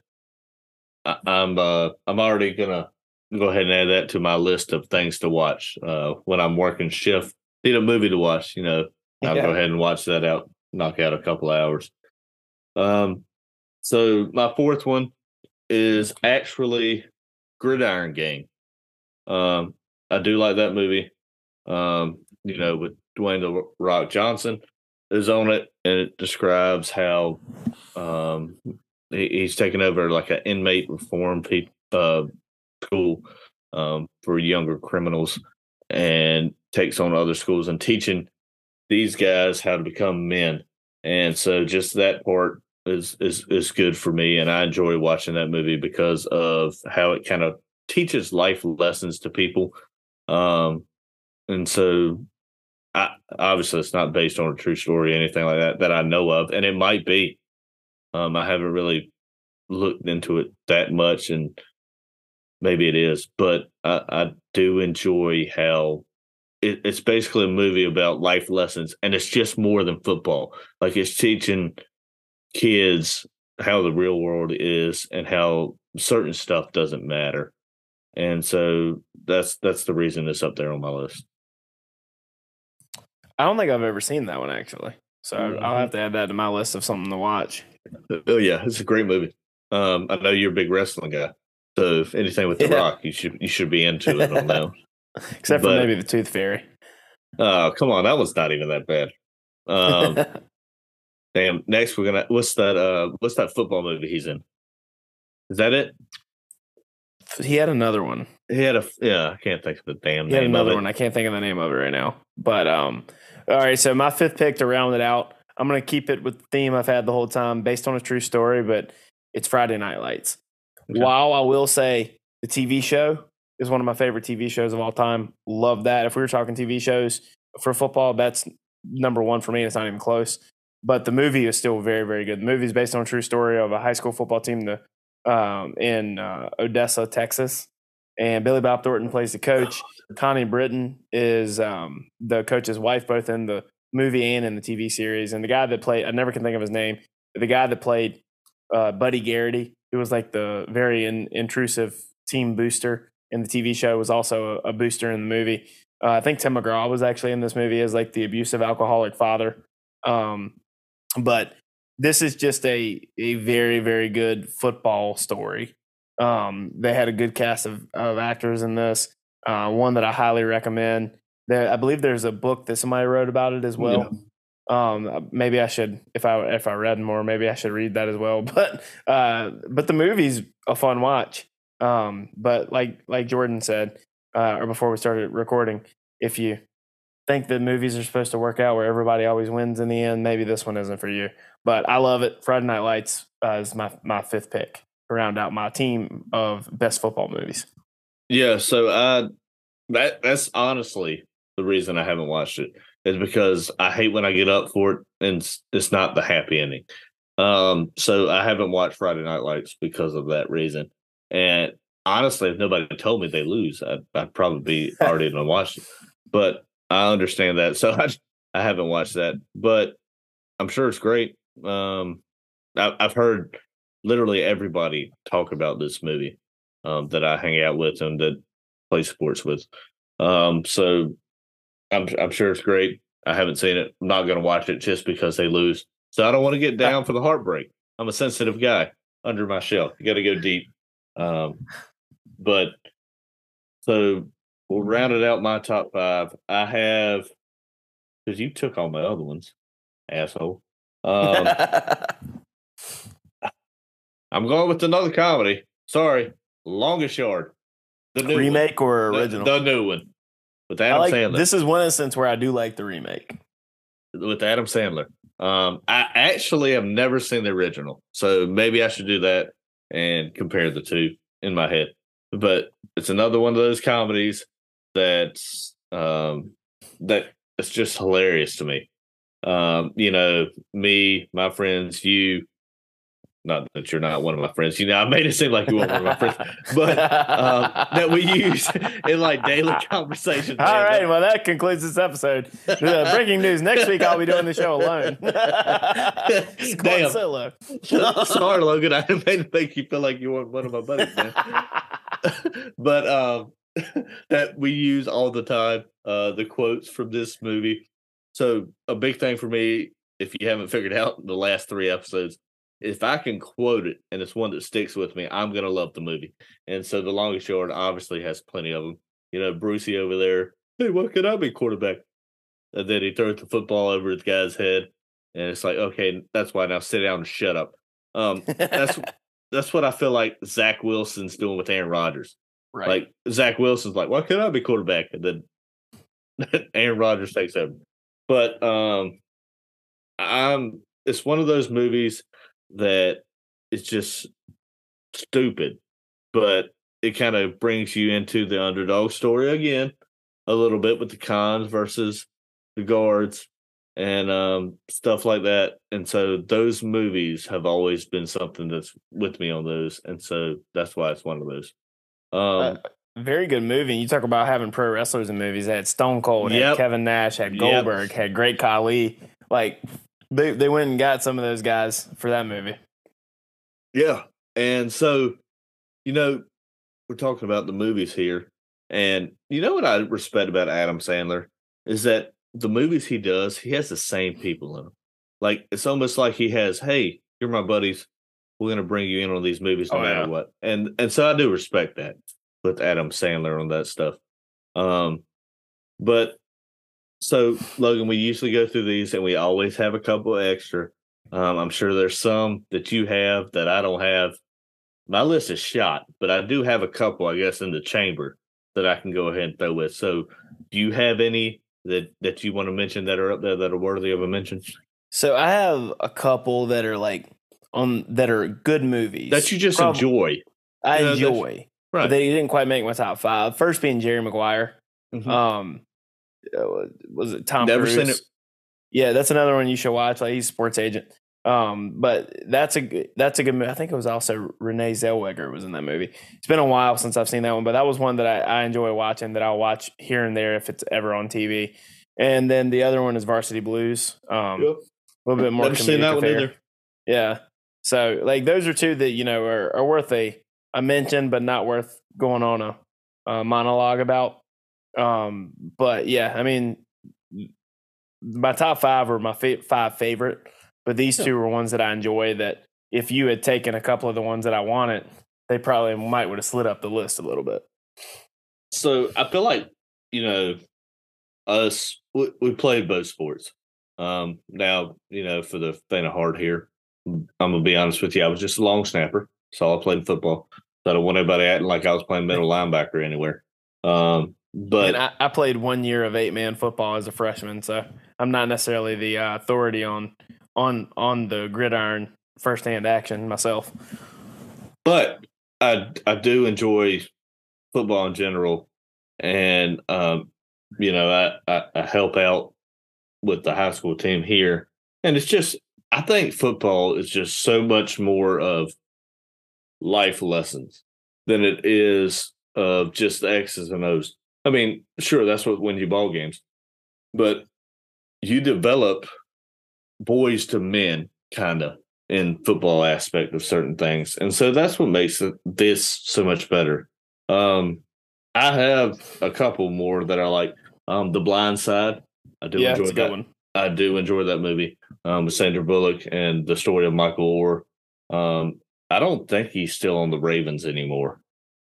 I, I'm uh, I'm already gonna go ahead and add that to my list of things to watch. Uh, when I'm working shift, need a movie to watch. You know, I'll yeah. go ahead and watch that out. Knock out a couple of hours. Um, so my fourth one is actually Gridiron Gang. Um, I do like that movie. Um, you know, with Dwayne The Rock Johnson is on it, and it describes how um, he, he's taking over like an inmate reform pe- uh, school um, for younger criminals and takes on other schools and teaching these guys how to become men. And so just that part is, is, is good for me, and I enjoy watching that movie because of how it kind of teaches life lessons to people. Um, and so I, obviously, it's not based on a true story or anything like that that I know of, and it might be. Um, I haven't really looked into it that much, and maybe it is, but I, I do enjoy how it, it's basically a movie about life lessons, and it's just more than football. Like, it's teaching kids how the real world is and how certain stuff doesn't matter. And so that's that's the reason it's up there on my list. I don't think I've ever seen that one, actually. So I'll have to add that to my list of something to watch. Oh, yeah. It's a great movie. Um, I know you're a big wrestling guy. So if anything with The yeah. Rock, you should you should be into it on that. Except but, for maybe The Tooth Fairy. Oh, uh, come on. That one's not even that bad. Um, damn. Next, we're going to – what's that uh, What's that football movie he's in? Is that it? He had another one. He had a – yeah, I can't think of the damn he name had another of it. one. I can't think of the name of it right now. But – um. All right, so my fifth pick to round it out, I'm going to keep it with the theme I've had the whole time, based on a true story, but it's Friday Night Lights. Okay. While I will say the T V show is one of my favorite T V shows of all time. Love that. If we were talking T V shows for football, that's number one for me. It's not even close. But the movie is still very, very good. The movie is based on a true story of a high school football team the, um, in uh, Odessa, Texas. And Billy Bob Thornton plays the coach. Connie Britton is um, the coach's wife, both in the movie and in the T V series. And the guy that played, I never can think of his name, the guy that played uh, Buddy Garrity, who was like the very in, intrusive team booster in the T V show, was also a, a booster in the movie. Uh, I think Tim McGraw was actually in this movie as like the abusive alcoholic father. Um, but this is just a, a very, very good football story. Um, they had a good cast of, of actors in this. Uh, one that I highly recommend. There, I believe there's a book that somebody wrote about it as well. Yeah. Um, maybe I should, if I if I read more, maybe I should read that as well. But uh, but the movie's a fun watch. Um, but like like Jordan said, uh, or before we started recording, if you think the movies are supposed to work out where everybody always wins in the end, maybe this one isn't for you. But I love it. Friday Night Lights uh, is my my fifth pick to round out my team of best football movies. Yeah, so I, that that's honestly the reason I haven't watched it, is because I hate when I get up for it and it's, it's not the happy ending. Um, so I haven't watched Friday Night Lights because of that reason. And honestly, if nobody told me they lose, I'd, I'd probably be already going to watch it. But I understand that. So I, I haven't watched that, but I'm sure it's great. Um, I, I've heard literally everybody talk about this movie um, that I hang out with and that play sports with. Um, so I'm, I'm sure it's great. I haven't seen it. I'm not going to watch it just because they lose. So I don't want to get down for the heartbreak. I'm a sensitive guy under my shell. You got to go deep. Um, but so we'll round it out my top five. I have, because you took all my other ones, asshole. Um, I'm going with another comedy. Sorry. Longest Yard. The new remake one. Or original? The, the new one. With Adam like, Sandler. This is one instance where I do like the remake. With Adam Sandler. Um, I actually have never seen the original. So maybe I should do that and compare the two in my head. But it's another one of those comedies that's um, that it's just hilarious to me. Um, you know, me, my friends, you, not that you're not one of my friends, you know, I made it seem like you were one of my friends, but um, that we use in like daily conversations. All right. That. Well, that concludes this episode. Uh, breaking news. Next week, I'll be doing the show alone. Damn. Solo. Sorry, Logan. I made it make you feel like you weren't one of my buddies, man. But um, that we use all the time, uh, the quotes from this movie. So a big thing for me, if you haven't figured out the last three episodes, if I can quote it and it's one that sticks with me, I'm going to love the movie. And so The Longest Yard obviously has plenty of them. You know, Brucey over there, hey, what could I be quarterback? And then he throws the football over his guy's head. And it's like, okay, that's why now sit down and shut up. Um, that's that's what I feel like Zach Wilson's doing with Aaron Rodgers. Right. Like Zach Wilson's like, why could I be quarterback? And then Aaron Rodgers takes over. But um, I'm. It's one of those movies that it's just stupid, but it kind of brings you into the underdog story again a little bit with the cons versus the guards and um, stuff like that. And so those movies have always been something that's with me on those. And so that's why it's one of those. Um, uh, very good movie. You talk about having pro wrestlers in movies. They had Stone Cold, yep. Had Kevin Nash, had Goldberg, yep. Had Great Khali. Like, They they went and got some of those guys for that movie. Yeah. And so, you know, we're talking about the movies here. And you know what I respect about Adam Sandler is that the movies he does, he has the same people in them. Like, it's almost like he has, hey, you're my buddies. We're going to bring you in on these movies no oh, matter yeah. what. And and so I do respect that with Adam Sandler on that stuff. Um, but so, Logan, we usually go through these, and we always have a couple extra. Um, I'm sure there's some that you have that I don't have. My list is shot, but I do have a couple, I guess, in the chamber that I can go ahead and throw with. So, do you have any that, that you want to mention that are up there that are worthy of a mention? So, I have a couple that are, like, on that are good movies. That you just Probably. enjoy. I you know, enjoy. Right. But they didn't quite make my top five. First being Jerry Maguire. Mm-hmm. Um Was it Tom Never Cruise? Seen it. Yeah, that's another one you should watch. Like he's a sports agent, um, but that's a that's a good movie. I think it was also Renee Zellweger was in that movie. It's been a while since I've seen that one, but that was one that I, I enjoy watching. That I'll watch here and there if it's ever on T V. And then the other one is Varsity Blues. Um, yep. A little bit more. Never seen that one either. Yeah. So like those are two that you know are, are worth a a mention, but not worth going on a, a monologue about. Um, but yeah, I mean, my top five are my fa- five favorite, but these two were ones that I enjoy that if you had taken a couple of the ones that I wanted, they probably might would have slid up the list a little bit. So I feel like, you know, us, we, we played both sports. Um, now, you know, for the faint of heart here, I'm going to be honest with you. I was just a long snapper. So I played football. So I don't want anybody acting like I was playing middle linebacker anywhere. Um, But I, I played one year of eight man football as a freshman, so I'm not necessarily the uh, authority on on on the gridiron firsthand action myself. But I I do enjoy football in general, and um, you know I, I, I help out with the high school team here, and it's just I think football is just so much more of life lessons than it is of just the X's and O's. I mean, sure, that's what wins you ball games, but you develop boys to men kind of in football aspect of certain things. And so that's what makes this so much better. Um, I have a couple more that I like. Um, The Blind Side. I do yeah, enjoy that. One. I do enjoy that movie. Um, with Sandra Bullock and the story of Michael Orr. Um, I don't think he's still on the Ravens anymore.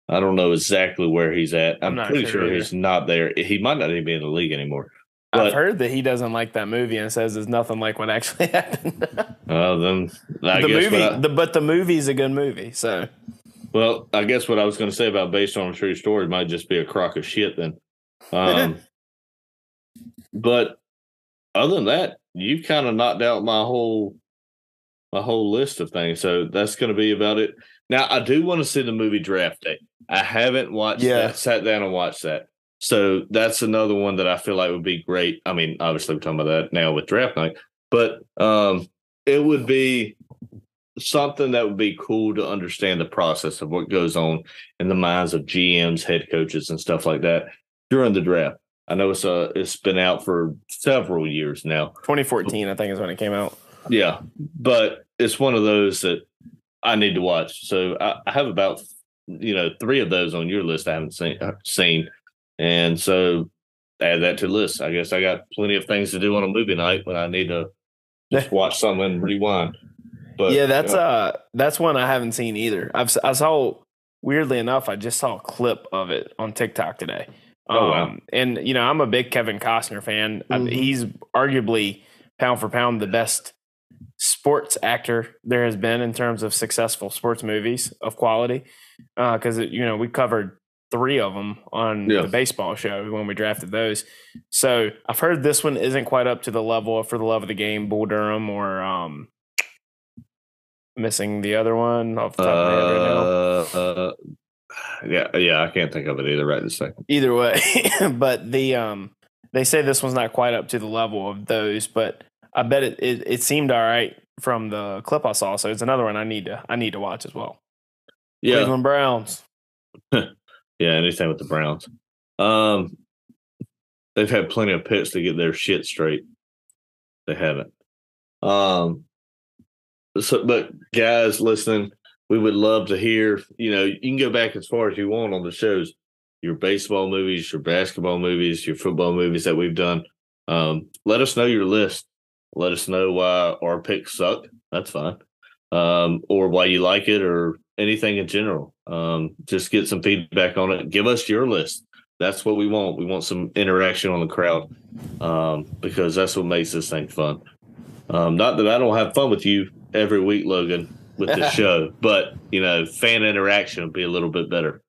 I don't know exactly where he's at. I'm, I'm pretty sure, sure he's not there. He might not even be in the league anymore. But I've heard that he doesn't like that movie and says it's nothing like what actually happened. uh, then I the guess movie, I, the, but the movie's a good movie. So, well, I guess what I was going to say about based on a true story might just be a crock of shit then. Um, but other than that, you kind of knocked out my whole my whole list of things. So that's going to be about it. Now, I do want to see the movie Draft Day. I haven't watched yeah. that, sat down and watched that. So that's another one that I feel like would be great. I mean, obviously we're talking about that now with draft night, but um, it would be something that would be cool to understand the process of what goes on in the minds of G Ms, head coaches, and stuff like that during the draft. I know it's uh, it's been out for several years now. twenty fourteen, I think, is when it came out. Yeah, but it's one of those that I need to watch. So I, I have about you know three of those on your list I haven't seen seen. And so add that to the list. I guess I got plenty of things to do on a movie night when I need to just watch something and rewind. But yeah, that's you know. uh that's one I haven't seen either. I've I saw weirdly enough, I just saw a clip of it on TikTok today. Um oh, wow. And you know, I'm a big Kevin Costner fan. Mm-hmm. I, he's arguably pound for pound the best sports actor there has been in terms of successful sports movies of quality. Uh cuz you know, we covered three of them on yeah. the baseball show when we drafted those. So I've heard this one isn't quite up to the level of For the Love of the Game, Bull Durham, or um, missing the other one off the top of my head right now. Uh, yeah, yeah, I can't think of it either right this second. Either way, but the um, they say this one's not quite up to the level of those, but I bet it it, it seemed all right from the clip I saw. So it's another one I need to I need to watch as well. Yeah, Cleveland Browns. Yeah, anything with the Browns. Um, they've had plenty of picks to get their shit straight. They haven't. Um, so, but guys, listening, we would love to hear. You know, you can go back as far as you want on the shows. Your baseball movies, your basketball movies, your football movies that we've done. Um, let us know your list. Let us know why our picks suck. That's fine. Um, or why you like it, or anything in general. Um, just get some feedback on it. Give us your list. That's what we want. We want some interaction on the crowd, um, because that's what makes this thing fun. Um, not that I don't have fun with you every week, Logan, with the show, but you know, fan interaction would be a little bit better.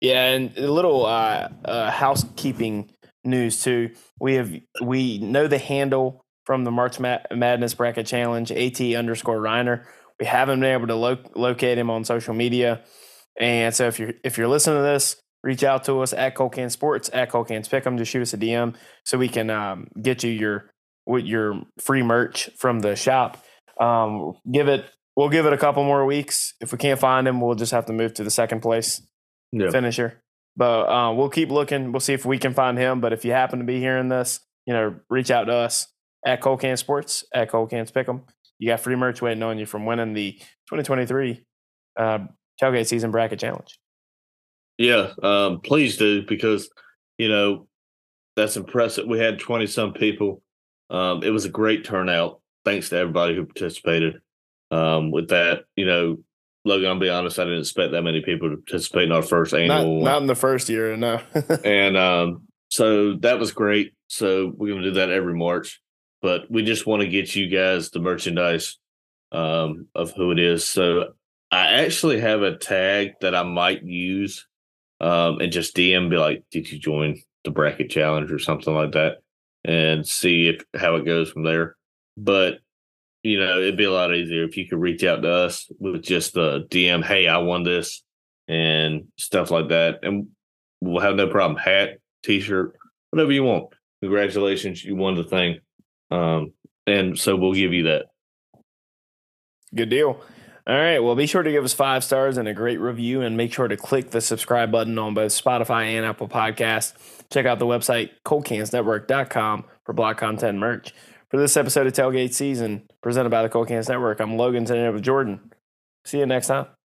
Yeah, and a little uh, uh, housekeeping news too. We have we know the handle from the March Mad- Madness Bracket Challenge, AT underscore Reiner. We haven't been able to lo- locate him on social media. And so if you're, if you're listening to this, reach out to us at Cold Cans Sports, at Cold Cans Pick'em. Just shoot us a D M so we can um, get you your your free merch from the shop. Um, give it, we'll give it a couple more weeks. If we can't find him, we'll just have to move to the second place yeah. finisher. But uh, we'll keep looking. We'll see if we can find him. But if you happen to be hearing this, you know, reach out to us at Cold Cans Sports, at Cold Cans Pick'em. You got free merch waiting on you from winning the twenty twenty-three uh, Tailgate Season Bracket Challenge. Yeah, um, please do, because, you know, that's impressive. We had twenty-some people. Um, it was a great turnout. Thanks to everybody who participated um, with that. You know, Logan, I'll be honest, I didn't expect that many people to participate in our first annual. Not, not in the first year, no. And um, so that was great. So we're going to do that every March. But we just want to get you guys the merchandise um, of who it is. So I actually have a tag that I might use um, and just D M, be like, did you join the bracket challenge or something like that, and see if how it goes from there. But, you know, it'd be a lot easier if you could reach out to us with just the D M, hey, I won this and stuff like that. And we'll have no problem. Hat, T-shirt, whatever you want. Congratulations, you won the thing. Um, and so we'll give you that. Good deal. All right, well, be sure to give us five stars and a great review, and make sure to click the subscribe button on both Spotify and Apple Podcasts. Check out the website, cold cans network dot com, for block content merch. For this episode of Tailgate Season, presented by the Cold Cans Network, I'm Logan, sitting here with Jordan. See you next time.